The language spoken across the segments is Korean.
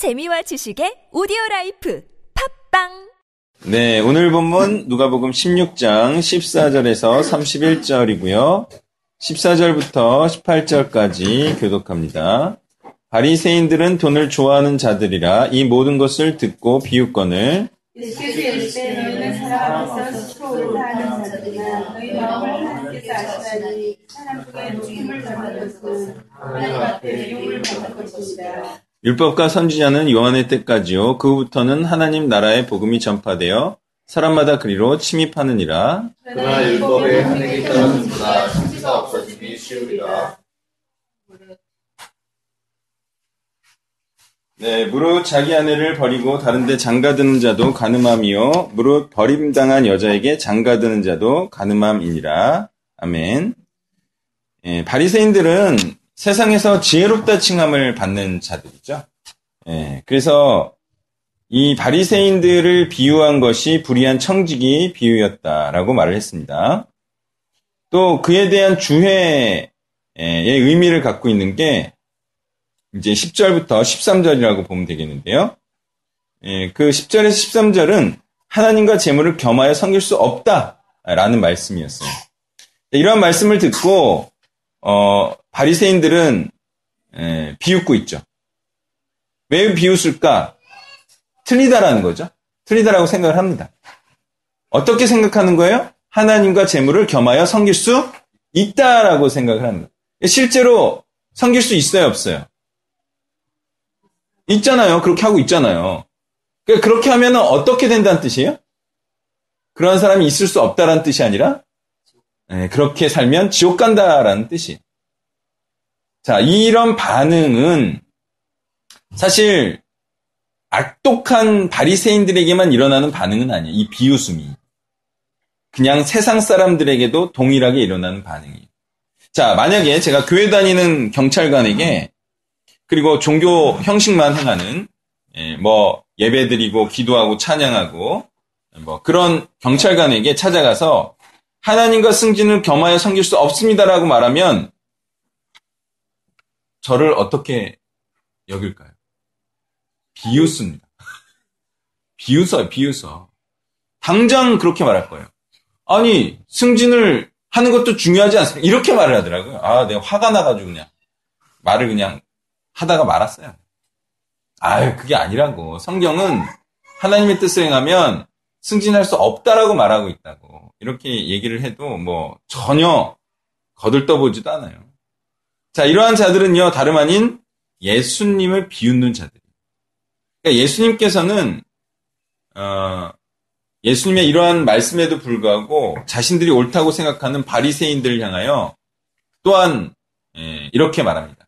재미와 지식의 오디오라이프 팝빵. 네, 오늘 본문 누가복음 16장 14절에서 31절이고요. 14절부터 18절까지 교독합니다. 바리새인들은 돈을 좋아하는 자들이라 이 모든 것을 듣고 비웃거늘 율법과 선지자는 요한의 때까지요. 그후부터는 하나님 나라의 복음이 전파되어 사람마다 그리로 침입하느니라. 그러나 율법의 한계에 따라 선지자 없어짐이 쉬우리라. 네, 무릇 자기 아내를 버리고 다른 데 장가드는 자도 간음함이요. 무릇 버림당한 여자에게 장가드는 자도 간음함이니라. 아멘. 예, 바리새인들은 세상에서 지혜롭다 칭함을 받는 자들이죠. 예, 그래서 이 바리새인들을 비유한 것이 불의한 청지기 비유였다라고 말을 했습니다. 또 그에 대한 주회의 의미를 갖고 있는 게 이제 10절부터 13절이라고 보면 되겠는데요. 예, 그 10절에서 13절은 하나님과 재물을 겸하여 섬길 수 없다라는 말씀이었어요. 이러한 말씀을 듣고 바리새인들은 비웃고 있죠. 왜 비웃을까? 틀리다라는 거죠. 틀리다라고 생각을 합니다. 어떻게 생각하는 거예요? 하나님과 재물을 겸하여 섬길 수 있다라고 생각을 합니다. 실제로 섬길 수 있어요, 없어요? 있잖아요. 그렇게 하고 있잖아요. 그러니까 그렇게 하면 어떻게 된다는 뜻이에요? 그런 사람이 있을 수 없다라는 뜻이 아니라 그렇게 살면 지옥 간다라는 뜻이에요. 자, 이런 반응은 사실 악독한 바리새인들에게만 일어나는 반응은 아니에요. 이 비웃음이. 그냥 세상 사람들에게도 동일하게 일어나는 반응이에요. 자, 만약에 제가 교회 다니는 경찰관에게 그리고 종교 형식만 행하는 예배드리고 기도하고 찬양하고 그런 경찰관에게 찾아가서 하나님과 승진을 겸하여 섬길 수 없습니다라고 말하면 저를 어떻게 여길까요? 비웃습니다. 비웃어. 당장 그렇게 말할 거예요. 아니, 승진을 하는 것도 중요하지 않습니다. 이렇게 말을 하더라고요. 아, 내가 화가 나가지고 그냥 말을 그냥 하다가 말았어요. 아유, 그게 아니라고. 성경은 하나님의 뜻을 행하면 승진할 수 없다라고 말하고 있다고. 이렇게 얘기를 해도 전혀 거들떠보지도 않아요. 자, 이러한 자들은요, 다름 아닌 예수님을 비웃는 자들입니다. 그러니까 예수님께서는 예수님의 이러한 말씀에도 불구하고 자신들이 옳다고 생각하는 바리새인들을 향하여 또한 이렇게 말합니다.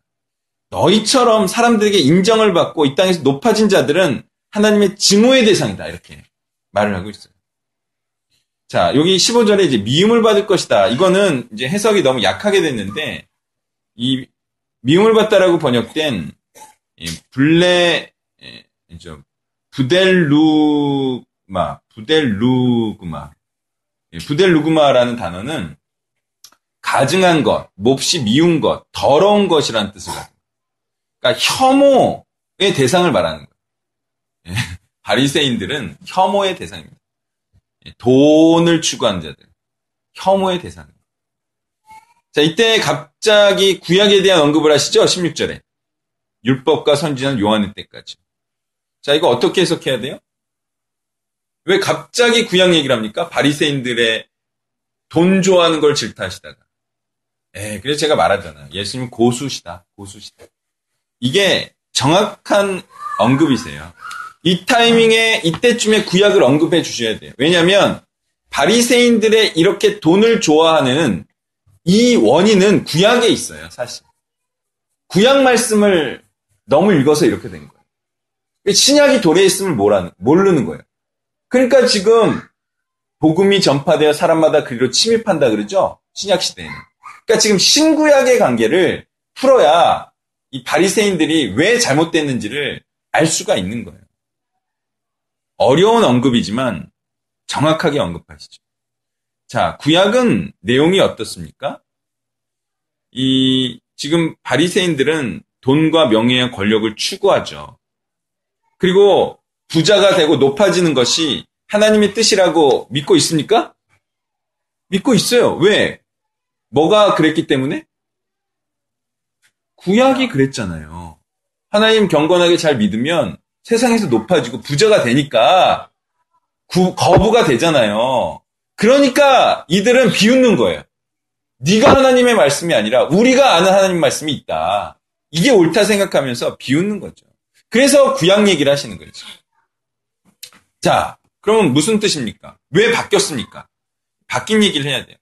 너희처럼 사람들에게 인정을 받고 이 땅에서 높아진 자들은 하나님의 증오의 대상이다. 이렇게 말을 하고 있어요. 자, 여기 15절에 이제 미움을 받을 것이다. 이거는 이제 해석이 너무 약하게 됐는데 이 미움을 받다라고 번역된 부델루그마라는 단어는 가증한 것, 몹시 미운 것, 더러운 것이라는 뜻을 가지고. 그러니까 혐오의 대상을 말하는 거예요. 바리새인들은 혐오의 대상입니다. 돈을 추구하는 자들, 혐오의 대상입니다. 자, 이때 갑자기 구약에 대한 언급을 하시죠. 16절에. 율법과 선지자는 요한의 때까지. 자, 이거 어떻게 해석해야 돼요? 왜 갑자기 구약 얘기를 합니까? 바리새인들의 돈 좋아하는 걸 질타하시다가. 그래서 제가 말하잖아요. 예수님은 고수시다. 이게 정확한 언급이세요. 이 타이밍에 이때쯤에 구약을 언급해 주셔야 돼요. 왜냐하면 바리새인들의 이렇게 돈을 좋아하는 이 원인은 구약에 있어요. 사실. 구약 말씀을 너무 읽어서 이렇게 된 거예요. 신약이 도래에 있음을 모르는 거예요. 그러니까 지금 복음이 전파되어 사람마다 그리로 침입한다 그러죠. 신약시대에는. 그러니까 지금 신구약의 관계를 풀어야 이 바리새인들이 왜 잘못됐는지를 알 수가 있는 거예요. 어려운 언급이지만 정확하게 언급하시죠. 자, 구약은 내용이 어떻습니까? 지금 바리새인들은 돈과 명예와 권력을 추구하죠. 그리고 부자가 되고 높아지는 것이 하나님의 뜻이라고 믿고 있습니까? 믿고 있어요. 왜? 뭐가 그랬기 때문에? 구약이 그랬잖아요. 하나님 경건하게 잘 믿으면 세상에서 높아지고 부자가 되니까 거부가 되잖아요. 그러니까 이들은 비웃는 거예요. 네가 하나님의 말씀이 아니라 우리가 아는 하나님 말씀이 있다. 이게 옳다 생각하면서 비웃는 거죠. 그래서 구약 얘기를 하시는 거죠. 자, 그러면 무슨 뜻입니까? 왜 바뀌었습니까? 바뀐 얘기를 해야 돼요.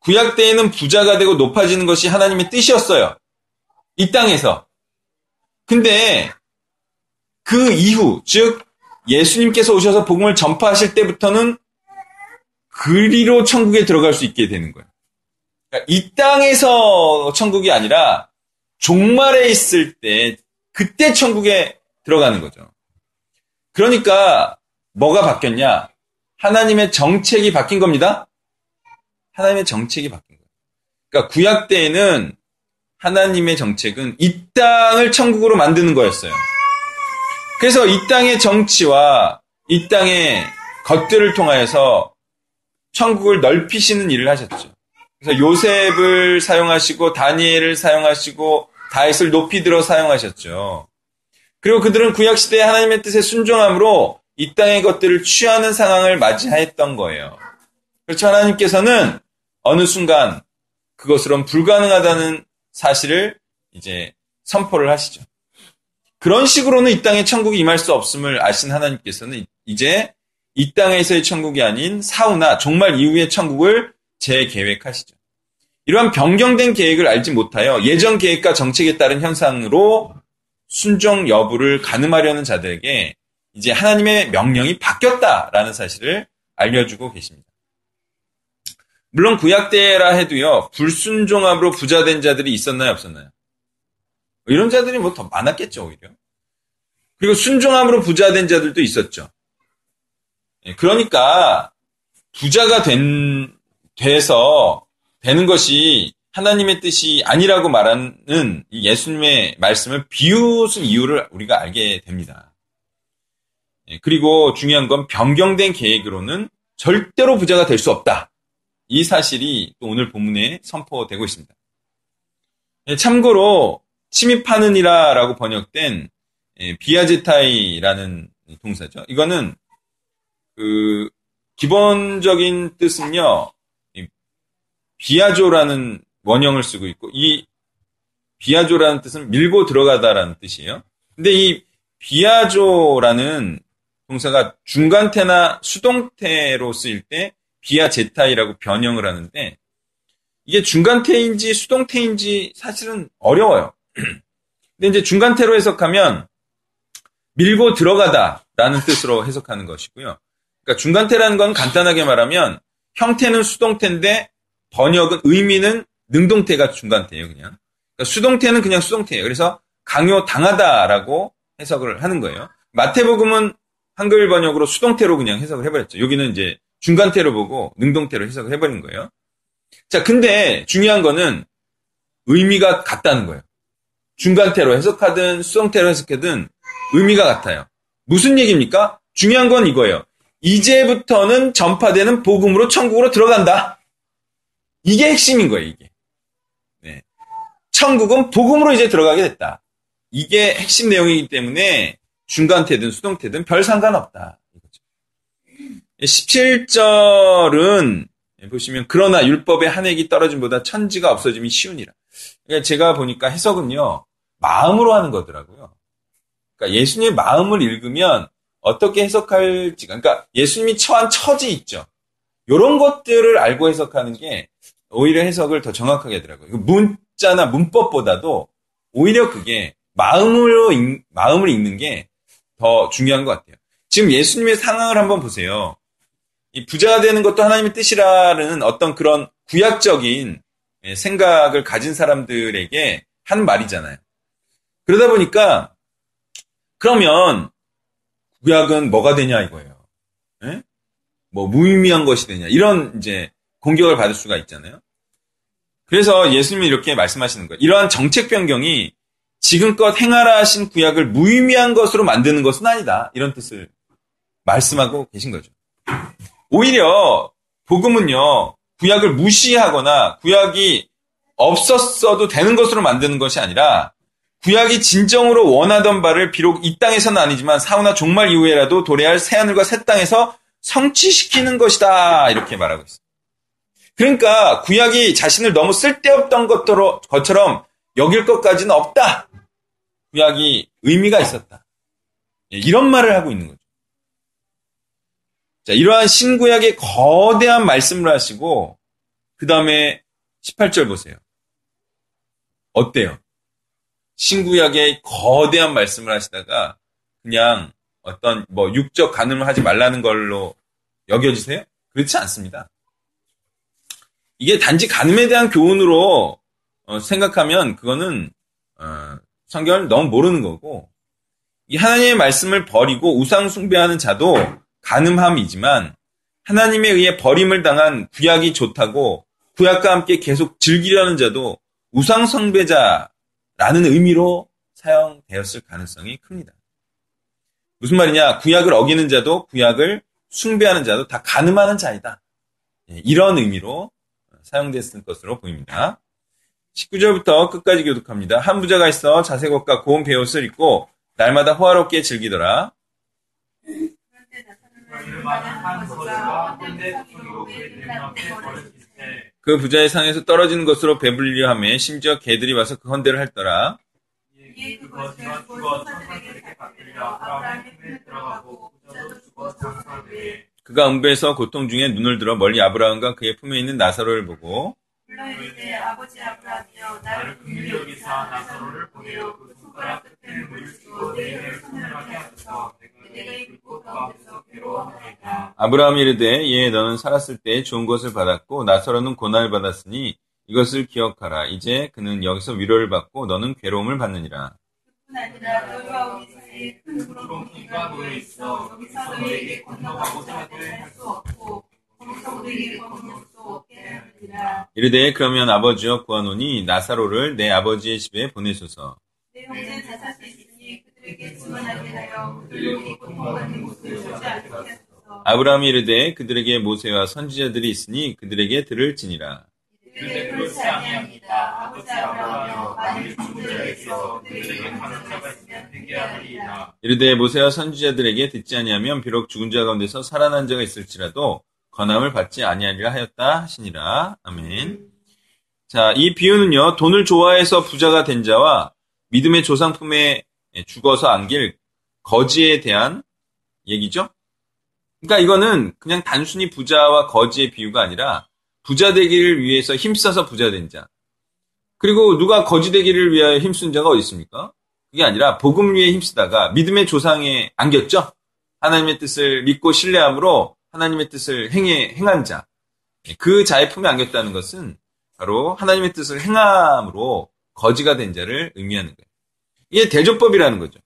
구약 때에는 부자가 되고 높아지는 것이 하나님의 뜻이었어요. 이 땅에서. 근데 그 이후, 즉 예수님께서 오셔서 복음을 전파하실 때부터는 그리로 천국에 들어갈 수 있게 되는 거예요. 그러니까 이 땅에서 천국이 아니라 종말에 있을 때 그때 천국에 들어가는 거죠. 그러니까 뭐가 바뀌었냐? 하나님의 정책이 바뀐 겁니다. 하나님의 정책이 바뀐 거예요. 그러니까 구약 때에는 하나님의 정책은 이 땅을 천국으로 만드는 거였어요. 그래서 이 땅의 정치와 이 땅의 것들을 통하여서 천국을 넓히시는 일을 하셨죠. 그래서 요셉을 사용하시고 다니엘을 사용하시고 다윗을 높이 들어 사용하셨죠. 그리고 그들은 구약시대에 하나님의 뜻에 순종함으로 이 땅의 것들을 취하는 상황을 맞이했던 거예요. 그렇죠. 하나님께서는 어느 순간 그것으론 불가능하다는 사실을 이제 선포를 하시죠. 그런 식으로는 이 땅에 천국이 임할 수 없음을 아신 하나님께서는 이제 이 땅에서의 천국이 아닌 사후나 종말 이후의 천국을 재계획하시죠. 이러한 변경된 계획을 알지 못하여 예전 계획과 정책에 따른 현상으로 순종 여부를 가늠하려는 자들에게 이제 하나님의 명령이 바뀌었다라는 사실을 알려주고 계십니다. 물론 구약 때라 해도요, 불순종함으로 부자된 자들이 있었나요, 없었나요? 이런 자들이 뭐 더 많았겠죠, 오히려. 그리고 순종함으로 부자된 자들도 있었죠. 그러니까 부자가 돼서 되는 것이 하나님의 뜻이 아니라고 말하는 예수님의 말씀을 비웃은 이유를 우리가 알게 됩니다. 그리고 중요한 건 변경된 계획으로는 절대로 부자가 될 수 없다. 이 사실이 또 오늘 본문에 선포되고 있습니다. 참고로 침입하는 이라라고 번역된 비아제타이라는 동사죠. 이거는 그 기본적인 뜻은요, 비아조라는 원형을 쓰고 있고, 이 비아조라는 뜻은 밀고 들어가다라는 뜻이에요. 근데 이 비아조라는 동사가 중간태나 수동태로 쓰일 때 비아제타이라고 변형을 하는데, 이게 중간태인지 수동태인지 사실은 어려워요. 근데 이제 중간태로 해석하면 밀고 들어가다라는 뜻으로 해석하는 것이고요. 그러니까 중간태라는 건 간단하게 말하면 형태는 수동태인데 번역은, 의미는 능동태가 중간태예요, 그냥. 그러니까 수동태는 그냥 수동태예요. 그래서 강요당하다라고 해석을 하는 거예요. 마태복음은 한글 번역으로 수동태로 그냥 해석을 해버렸죠. 여기는 이제 중간태로 보고 능동태로 해석을 해버린 거예요. 자, 근데 중요한 거는 의미가 같다는 거예요. 중간태로 해석하든 수동태로 해석하든 의미가 같아요. 무슨 얘기입니까? 중요한 건 이거예요. 이제부터는 전파되는 복음으로 천국으로 들어간다. 이게 핵심인 거예요, 이게. 네. 천국은 복음으로 이제 들어가게 됐다. 이게 핵심 내용이기 때문에 중간태든 수동태든 별 상관없다. 17절은 보시면 그러나 율법의 한 획이 떨어짐보다 천지가 없어짐이 쉬우니라. 그러니까 제가 보니까 해석은요, 마음으로 하는 거더라고요. 그러니까 예수님의 마음을 읽으면 어떻게 해석할지가, 그러니까 예수님이 처한 처지 있죠. 이런 것들을 알고 해석하는 게 오히려 해석을 더 정확하게 하더라고요. 문자나 문법보다도 오히려 그게 마음을 읽는 게 더 중요한 것 같아요. 지금 예수님의 상황을 한번 보세요. 이 부자가 되는 것도 하나님의 뜻이라는 어떤 그런 구약적인 생각을 가진 사람들에게 한 말이잖아요. 그러다 보니까 그러면 구약은 뭐가 되냐 이거예요. 예? 뭐 무의미한 것이 되냐 이런 이제 공격을 받을 수가 있잖아요. 그래서 예수님이 이렇게 말씀하시는 거예요. 이러한 정책 변경이 지금껏 행하라 하신 구약을 무의미한 것으로 만드는 것은 아니다. 이런 뜻을 말씀하고 계신 거죠. 오히려 복음은요, 구약을 무시하거나 구약이 없었어도 되는 것으로 만드는 것이 아니라 구약이 진정으로 원하던 바를 비록 이 땅에서는 아니지만 사후나 종말 이후에라도 도래할 새하늘과 새 땅에서 성취시키는 것이다. 이렇게 말하고 있습니다. 그러니까 구약이 자신을 너무 쓸데없던 것처럼 여길 것까지는 없다. 구약이 의미가 있었다. 이런 말을 하고 있는 거죠. 자, 이러한 신구약의 거대한 말씀을 하시고 그 다음에 18절 보세요. 어때요? 신구약의 거대한 말씀을 하시다가 그냥 어떤 육적 간음을 하지 말라는 걸로 여겨지세요? 그렇지 않습니다. 이게 단지 간음에 대한 교훈으로 생각하면 그거는 성경을 너무 모르는 거고, 이 하나님의 말씀을 버리고 우상 숭배하는 자도 간음함이지만 하나님에 의해 버림을 당한 구약이 좋다고 구약과 함께 계속 즐기려는 자도 우상 숭배자라는 의미로 사용되었을 가능성이 큽니다. 무슨 말이냐? 구약을 어기는 자도 구약을 숭배하는 자도 다 간음하는 자이다. 이런 의미로 사용됐을 것으로 보입니다. 19절부터 끝까지 교독합니다. 한 부자가 있어 자색 옷과 고운 베옷을 입고 날마다 호화롭게 즐기더라. 그 부자의 상에서 떨어지는 것으로 배불리려 하며 심지어 개들이 와서 그 헌대를 핥더라. 그가 음부에서 고통 중에 눈을 들어 멀리 아브라함과 그의 품에 있는 나사로를 보고 불러이르되 아버지 아브라함이여 나를 긍휼히 여기사 나사로를 보내어 그 손가락 끝에 물을 주어 내 혀를 순결하게 하소서. 내가 이 불꽃 가운데서 괴로워하나이다. 아브라함이 이르되 예 너는 살았을 때 좋은 것을 받았고 나사로는 고난을 받았으니 이것을 기억하라. 이제 그는 여기서 위로를 받고 너는 괴로움을 받느니라. 그뿐 아니라 너희와 우리 사이에 큰 구름기가 놓여 있어 거기서 너희에게 건너가고자 할 수 없고 거기서 우리에게 건너올 수 없게 하느니라. 이르되 그러면 아버지여 구하노니 나사로를 내 아버지의 집에 보내소서. 내 형제는 다 살 수 있으니 그들에게 증언하게 하여 그들에게 고통받는 곳을 주지 않게 하소서. 아브라함이 이르되 그들에게 모세와 선지자들이 있으니 그들에게 들을지니라. 그들에게 그렇지 아니합니다. 아버지 아브라함이여 만일 죽은 자에게서 그들에게 가는 자가 있으면 되게 하리이다. 이르되 모세와 선지자들에게 듣지 아니하면 비록 죽은 자 가운데서 살아난 자가 있을지라도 권함을 받지 아니하리라 하였다 하시니라. 아멘. 자, 이 비유는요, 돈을 좋아해서 부자가 된 자와 믿음의 조상품에 죽어서 안길 거지에 대한 얘기죠. 그러니까 이거는 그냥 단순히 부자와 거지의 비유가 아니라 부자 되기를 위해서 힘써서 부자 된 자. 그리고 누가 거지 되기를 위하여 힘쓴 자가 어디 있습니까? 그게 아니라 복음 위에 힘쓰다가 믿음의 조상에 안겼죠. 하나님의 뜻을 믿고 신뢰함으로 하나님의 뜻을 행한 자. 그 자의 품에 안겼다는 것은 바로 하나님의 뜻을 행함으로 거지가 된 자를 의미하는 거예요. 이게 대조법이라는 거죠.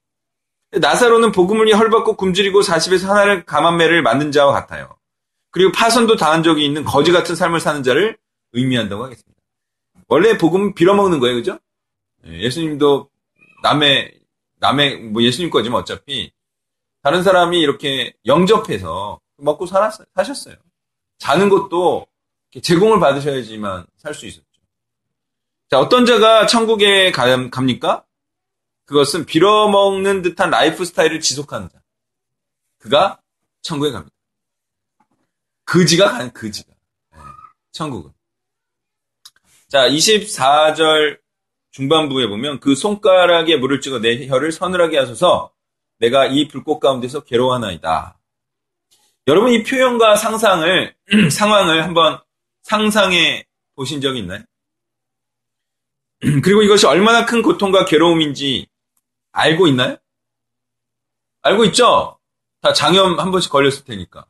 나사로는 복음을 위해 헐벗고 굶주리고 40에서 하나를 가만매를 만든 자와 같아요. 그리고 파선도 당한 적이 있는 거지 같은 삶을 사는 자를 의미한다고 하겠습니다. 원래 복음은 빌어먹는 거예요, 그죠? 예수님도 예수님 거지만 어차피 다른 사람이 이렇게 영접해서 먹고 사셨어요. 자는 것도 제공을 받으셔야지만 살 수 있었죠. 자, 어떤 자가 천국에 갑니까? 그것은 빌어먹는 듯한 라이프 스타일을 지속하는 자. 그가 천국에 갑니다. 그지가. 네, 천국은. 자, 24절 중반부에 보면 그 손가락에 물을 찍어 내 혀를 서늘하게 하소서 내가 이 불꽃 가운데서 괴로워하나이다. 여러분 이 표현과 상황을 한번 상상해 보신 적이 있나요? 그리고 이것이 얼마나 큰 고통과 괴로움인지 알고 있나요? 알고 있죠? 다 장염 한 번씩 걸렸을 테니까.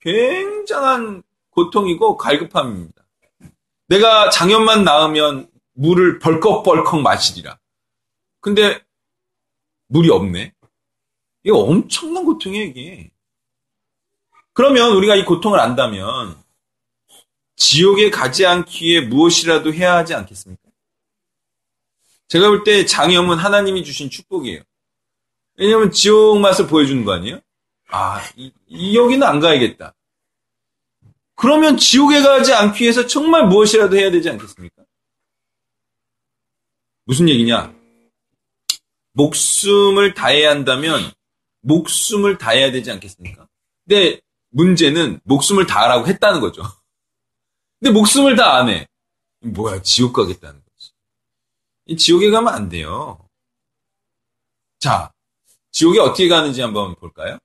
굉장한 고통이고 갈급함입니다. 내가 장염만 나으면 물을 벌컥벌컥 마시리라. 근데 물이 없네. 이거 엄청난 고통이에요, 이게. 그러면 우리가 이 고통을 안다면 지옥에 가지 않기 위해 무엇이라도 해야 하지 않겠습니까? 제가 볼 때 장염은 하나님이 주신 축복이에요. 왜냐면 지옥 맛을 보여주는 거 아니에요? 아, 여기는 안 가야겠다. 그러면 지옥에 가지 않기 위해서 정말 무엇이라도 해야 되지 않겠습니까? 무슨 얘기냐? 목숨을 다해야 한다면 목숨을 다해야 되지 않겠습니까? 근데 문제는 목숨을 다하라고 했다는 거죠. 근데 목숨을 다 안 해. 뭐야, 지옥 가겠다는 거지. 이 지옥에 가면 안 돼요. 자, 지옥에 어떻게 가는지 한번 볼까요?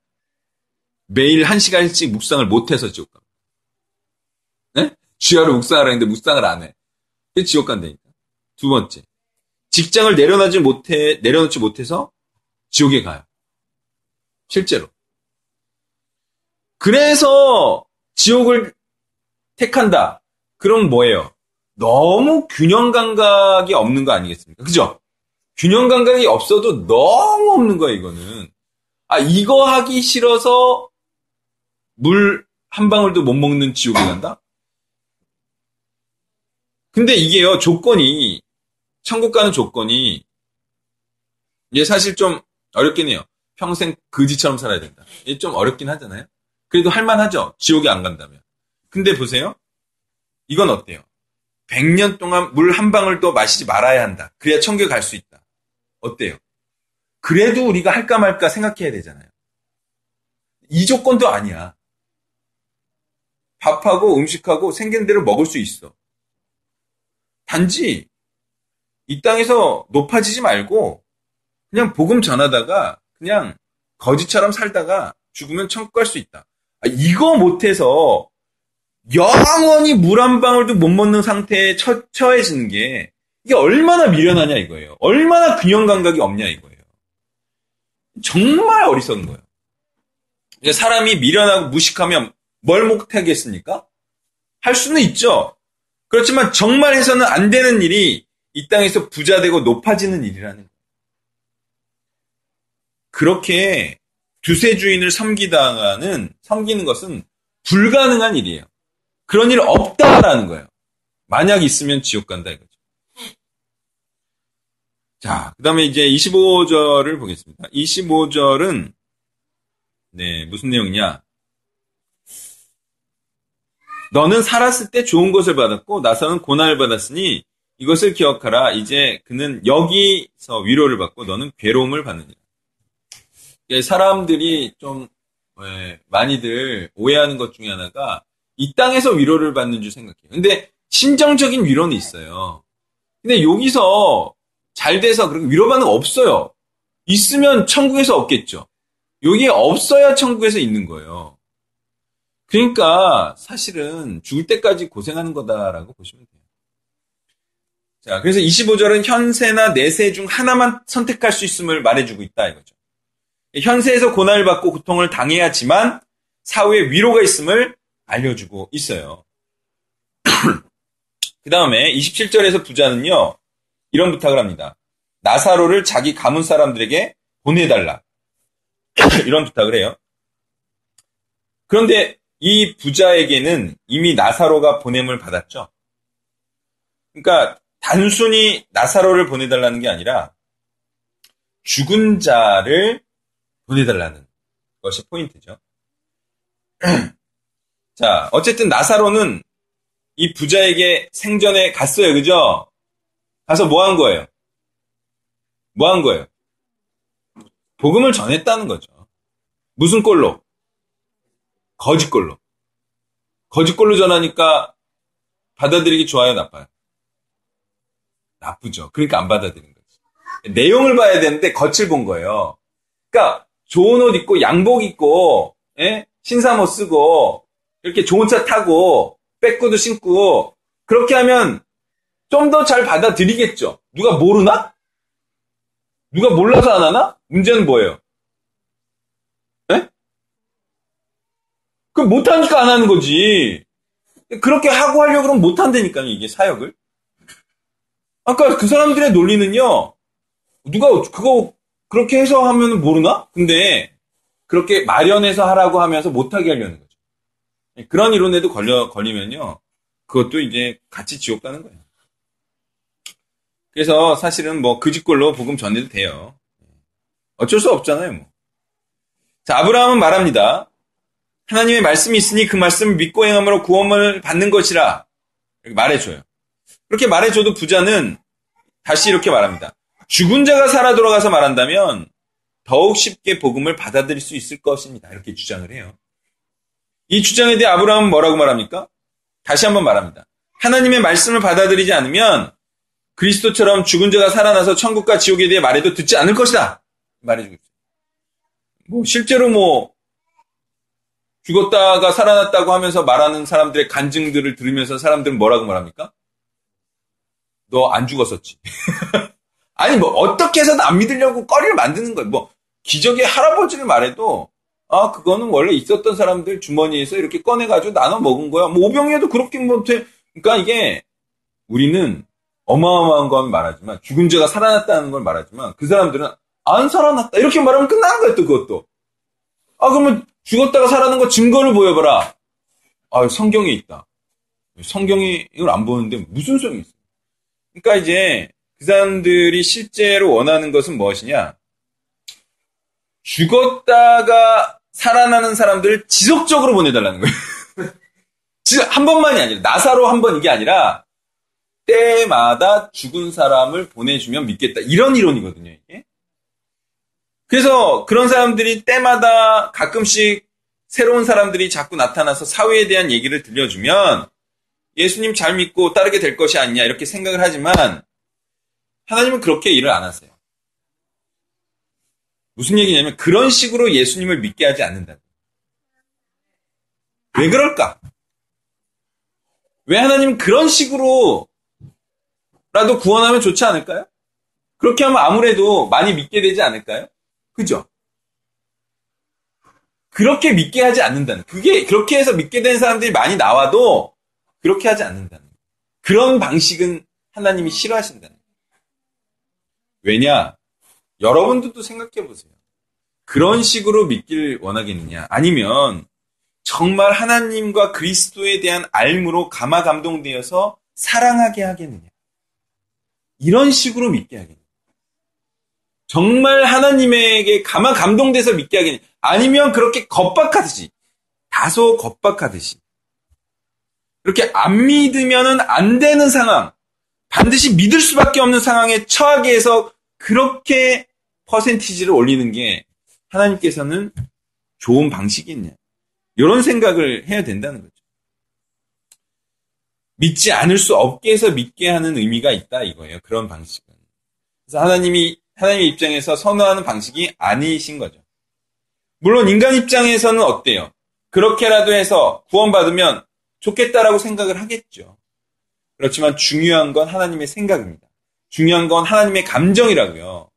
매일 1시간씩 묵상을 못해서 지옥 갑니다. 네? 주야로 묵상하라 했는데 묵상을 안 해. 그래서 지옥 간다니까. 두 번째, 직장을 내려놓지 못해서 지옥에 가요. 실제로. 그래서 지옥을 택한다. 그럼 뭐예요? 너무 균형감각이 없는 거 아니겠습니까? 그죠? 균형감각이 없어도 너무 없는 거예요, 이거는. 아, 이거 하기 싫어서 물 한 방울도 못 먹는 지옥에 간다? 근데 이게요, 조건이, 천국 가는 조건이, 이게 사실 좀 어렵긴 해요. 평생 거지처럼 살아야 된다. 이게 좀 어렵긴 하잖아요? 그래도 할만하죠? 지옥에 안 간다면. 근데 보세요. 이건 어때요? 100년 동안 물 한 방울도 마시지 말아야 한다. 그래야 천국에 갈 수 있다. 어때요? 그래도 우리가 할까 말까 생각해야 되잖아요. 이 조건도 아니야. 밥하고 음식하고 생긴 대로 먹을 수 있어. 단지 이 땅에서 높아지지 말고 그냥 복음 전하다가 그냥 거지처럼 살다가 죽으면 천국 갈 수 있다. 아, 이거 못해서 영원히 물 한 방울도 못 먹는 상태에 처해지는 게 이게 얼마나 미련하냐 이거예요. 얼마나 균형 감각이 없냐 이거예요. 정말 어리석은 거예요. 그러니까 사람이 미련하고 무식하면 뭘 못하겠습니까? 할 수는 있죠. 그렇지만 정말 해서는 안 되는 일이 이 땅에서 부자되고 높아지는 일이라는 거예요. 그렇게 두세 주인을 섬기는 것은 불가능한 일이에요. 그런 일 없다라는 거예요. 만약 있으면 지옥 간다 이거죠. 자, 그 다음에 이제 25절을 보겠습니다. 25절은, 네, 무슨 내용이냐. 너는 살았을 때 좋은 것을 받았고, 나서는 고난을 받았으니, 이것을 기억하라. 이제 그는 여기서 위로를 받고, 너는 괴로움을 받느니라. 사람들이 좀, 많이들 오해하는 것 중에 하나가, 이 땅에서 위로를 받는 줄 생각해요. 근데 심정적인 위로는 있어요. 근데 여기서 잘 돼서 그렇게 위로받는 거 없어요. 있으면 천국에서 없겠죠. 여기에 없어야 천국에서 있는 거예요. 그러니까 사실은 죽을 때까지 고생하는 거다라고 보시면 돼요. 자, 그래서 25절은 현세나 내세 중 하나만 선택할 수 있음을 말해주고 있다 이거죠. 현세에서 고난을 받고 고통을 당해야지만 사후에 위로가 있음을 알려주고 있어요. 그 다음에 27절에서 부자는요, 이런 부탁을 합니다. 나사로를 자기 가문 사람들에게 보내달라. 이런 부탁을 해요. 그런데 이 부자에게는 이미 나사로가 보냄을 받았죠. 그러니까 단순히 나사로를 보내달라는 게 아니라 죽은 자를 보내달라는 것이 포인트죠. 자, 어쨌든 나사로는 이 부자에게 생전에 갔어요. 그죠? 가서 뭐 한 거예요? 뭐 한 거예요? 복음을 전했다는 거죠. 무슨 꼴로? 거짓꼴로. 거짓꼴로 전하니까 받아들이기 좋아요, 나빠요? 나쁘죠. 그러니까 안 받아들인 거지. 내용을 봐야 되는데 겉을 본 거예요. 그러니까 좋은 옷 입고 양복 입고, 예? 신사모 쓰고 이렇게 좋은 차 타고 백구도 신고 그렇게 하면 좀 더 잘 받아들이겠죠. 누가 모르나? 누가 몰라서 안 하나? 문제는 뭐예요? 예? 그 못하니까 안 하는 거지. 그렇게 하고 하려고 그러면 못한다니까요. 이게 사역을. 아까 그 사람들의 논리는요. 누가 그거 그렇게 해서 하면 모르나? 근데 그렇게 마련해서 하라고 하면서 못하게 하려는 거예요. 그런 이론에도 걸리면요. 그것도 이제 같이 지옥 가는 거예요. 그래서 사실은 뭐 그 짓꼴로 복음 전해도 돼요. 어쩔 수 없잖아요, 뭐. 자, 아브라함은 말합니다. 하나님의 말씀이 있으니 그 말씀을 믿고 행함으로 구원을 받는 것이라. 이렇게 말해줘요. 그렇게 말해줘도 부자는 다시 이렇게 말합니다. 죽은 자가 살아 돌아가서 말한다면 더욱 쉽게 복음을 받아들일 수 있을 것입니다. 이렇게 주장을 해요. 이 주장에 대해 아브라함은 뭐라고 말합니까? 다시 한번 말합니다. 하나님의 말씀을 받아들이지 않으면 그리스도처럼 죽은 자가 살아나서 천국과 지옥에 대해 말해도 듣지 않을 것이다. 말해주고 있어요. 뭐 실제로 뭐 죽었다가 살아났다고 하면서 말하는 사람들의 간증들을 들으면서 사람들은 뭐라고 말합니까? 너 안 죽었었지. 아니 뭐 어떻게 해서든 안 믿으려고 꺼리를 만드는 거예요. 뭐 기적의 할아버지를 말해도 아 그거는 원래 있었던 사람들 주머니에서 이렇게 꺼내가지고 나눠 먹은 거야. 뭐 오병이어도 그렇게 못해. 그러니까 이게 우리는 어마어마한 건 말하지만 죽은 자가 살아났다는 걸 말하지만 그 사람들은 안 살아났다 이렇게 말하면 끝나는 거야. 또 그것도 아 그러면 죽었다가 살아난 거 증거를 보여봐라. 아 성경에 있다. 성경이 이걸 안 보는데 무슨 소용이 있어. 그러니까 이제 그 사람들이 실제로 원하는 것은 무엇이냐? 죽었다가 살아나는 사람들을 지속적으로 보내달라는 거예요. 한 번만이 아니라 나사로 한 번 이게 아니라 때마다 죽은 사람을 보내주면 믿겠다. 이런 이론이거든요, 이게. 그래서 그런 사람들이 때마다 가끔씩 새로운 사람들이 자꾸 나타나서 사회에 대한 얘기를 들려주면 예수님 잘 믿고 따르게 될 것이 아니냐 이렇게 생각을 하지만 하나님은 그렇게 일을 안 하세요. 무슨 얘기냐면 그런 식으로 예수님을 믿게 하지 않는다. 왜 그럴까? 왜 하나님은 그런 식으로라도 구원하면 좋지 않을까요? 그렇게 하면 아무래도 많이 믿게 되지 않을까요? 그죠? 그렇게 믿게 하지 않는다는. 그게 그렇게 해서 믿게 된 사람들이 많이 나와도 그렇게 하지 않는다는. 그런 방식은 하나님이 싫어하신다는. 왜냐? 여러분들도 생각해보세요. 그런 식으로 믿길 원하겠느냐? 아니면 정말 하나님과 그리스도에 대한 알므로 감화 감동되어서 사랑하게 하겠느냐? 이런 식으로 믿게 하겠느냐? 정말 하나님에게 감화 감동돼서 믿게 하겠느냐? 아니면 그렇게 겁박하듯이, 다소 겁박하듯이 이렇게 안 믿으면 안 되는 상황, 반드시 믿을 수밖에 없는 상황에 처하게 해서 그렇게 퍼센티지를 올리는 게 하나님께서는 좋은 방식이냐. 이런 생각을 해야 된다는 거죠. 믿지 않을 수 없게 해서 믿게 하는 의미가 있다 이거예요. 그런 방식은. 그래서 하나님의 입장에서 선호하는 방식이 아니신 거죠. 물론 인간 입장에서는 어때요? 그렇게라도 해서 구원받으면 좋겠다라고 생각을 하겠죠. 그렇지만 중요한 건 하나님의 생각입니다. 중요한 건 하나님의 감정이라고요.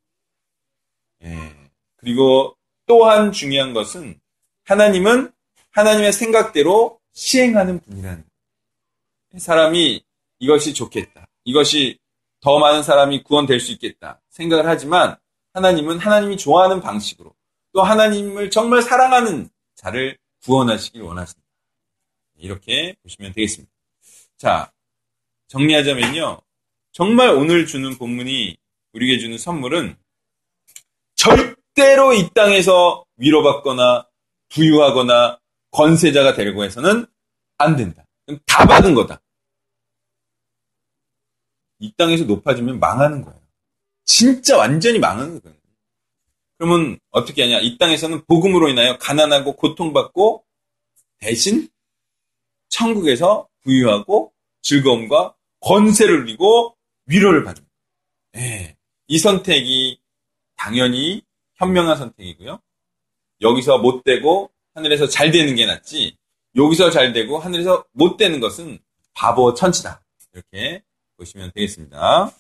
예. 그리고 또한 중요한 것은 하나님은 하나님의 생각대로 시행하는 분이라는 거예요. 사람이 이것이 좋겠다. 이것이 더 많은 사람이 구원될 수 있겠다 생각을 하지만 하나님은 하나님이 좋아하는 방식으로 또 하나님을 정말 사랑하는 자를 구원하시길 원하십니다. 이렇게 보시면 되겠습니다. 자, 정리하자면요. 정말 오늘 주는 본문이 우리에게 주는 선물은 절대로 이 땅에서 위로받거나 부유하거나 권세자가 되려고 해서는 안 된다. 다 받은 거다. 이 땅에서 높아지면 망하는 거예요. 진짜 완전히 망하는 거예요. 그러면 어떻게 하냐. 이 땅에서는 복음으로 인하여 가난하고 고통받고 대신 천국에서 부유하고 즐거움과 권세를 누리고 위로를 받는 거예요. 이 선택이 당연히 현명한 선택이고요. 여기서 못되고 하늘에서 잘 되는 게 낫지 여기서 잘 되고 하늘에서 못 되는 것은 바보 천치다. 이렇게 보시면 되겠습니다.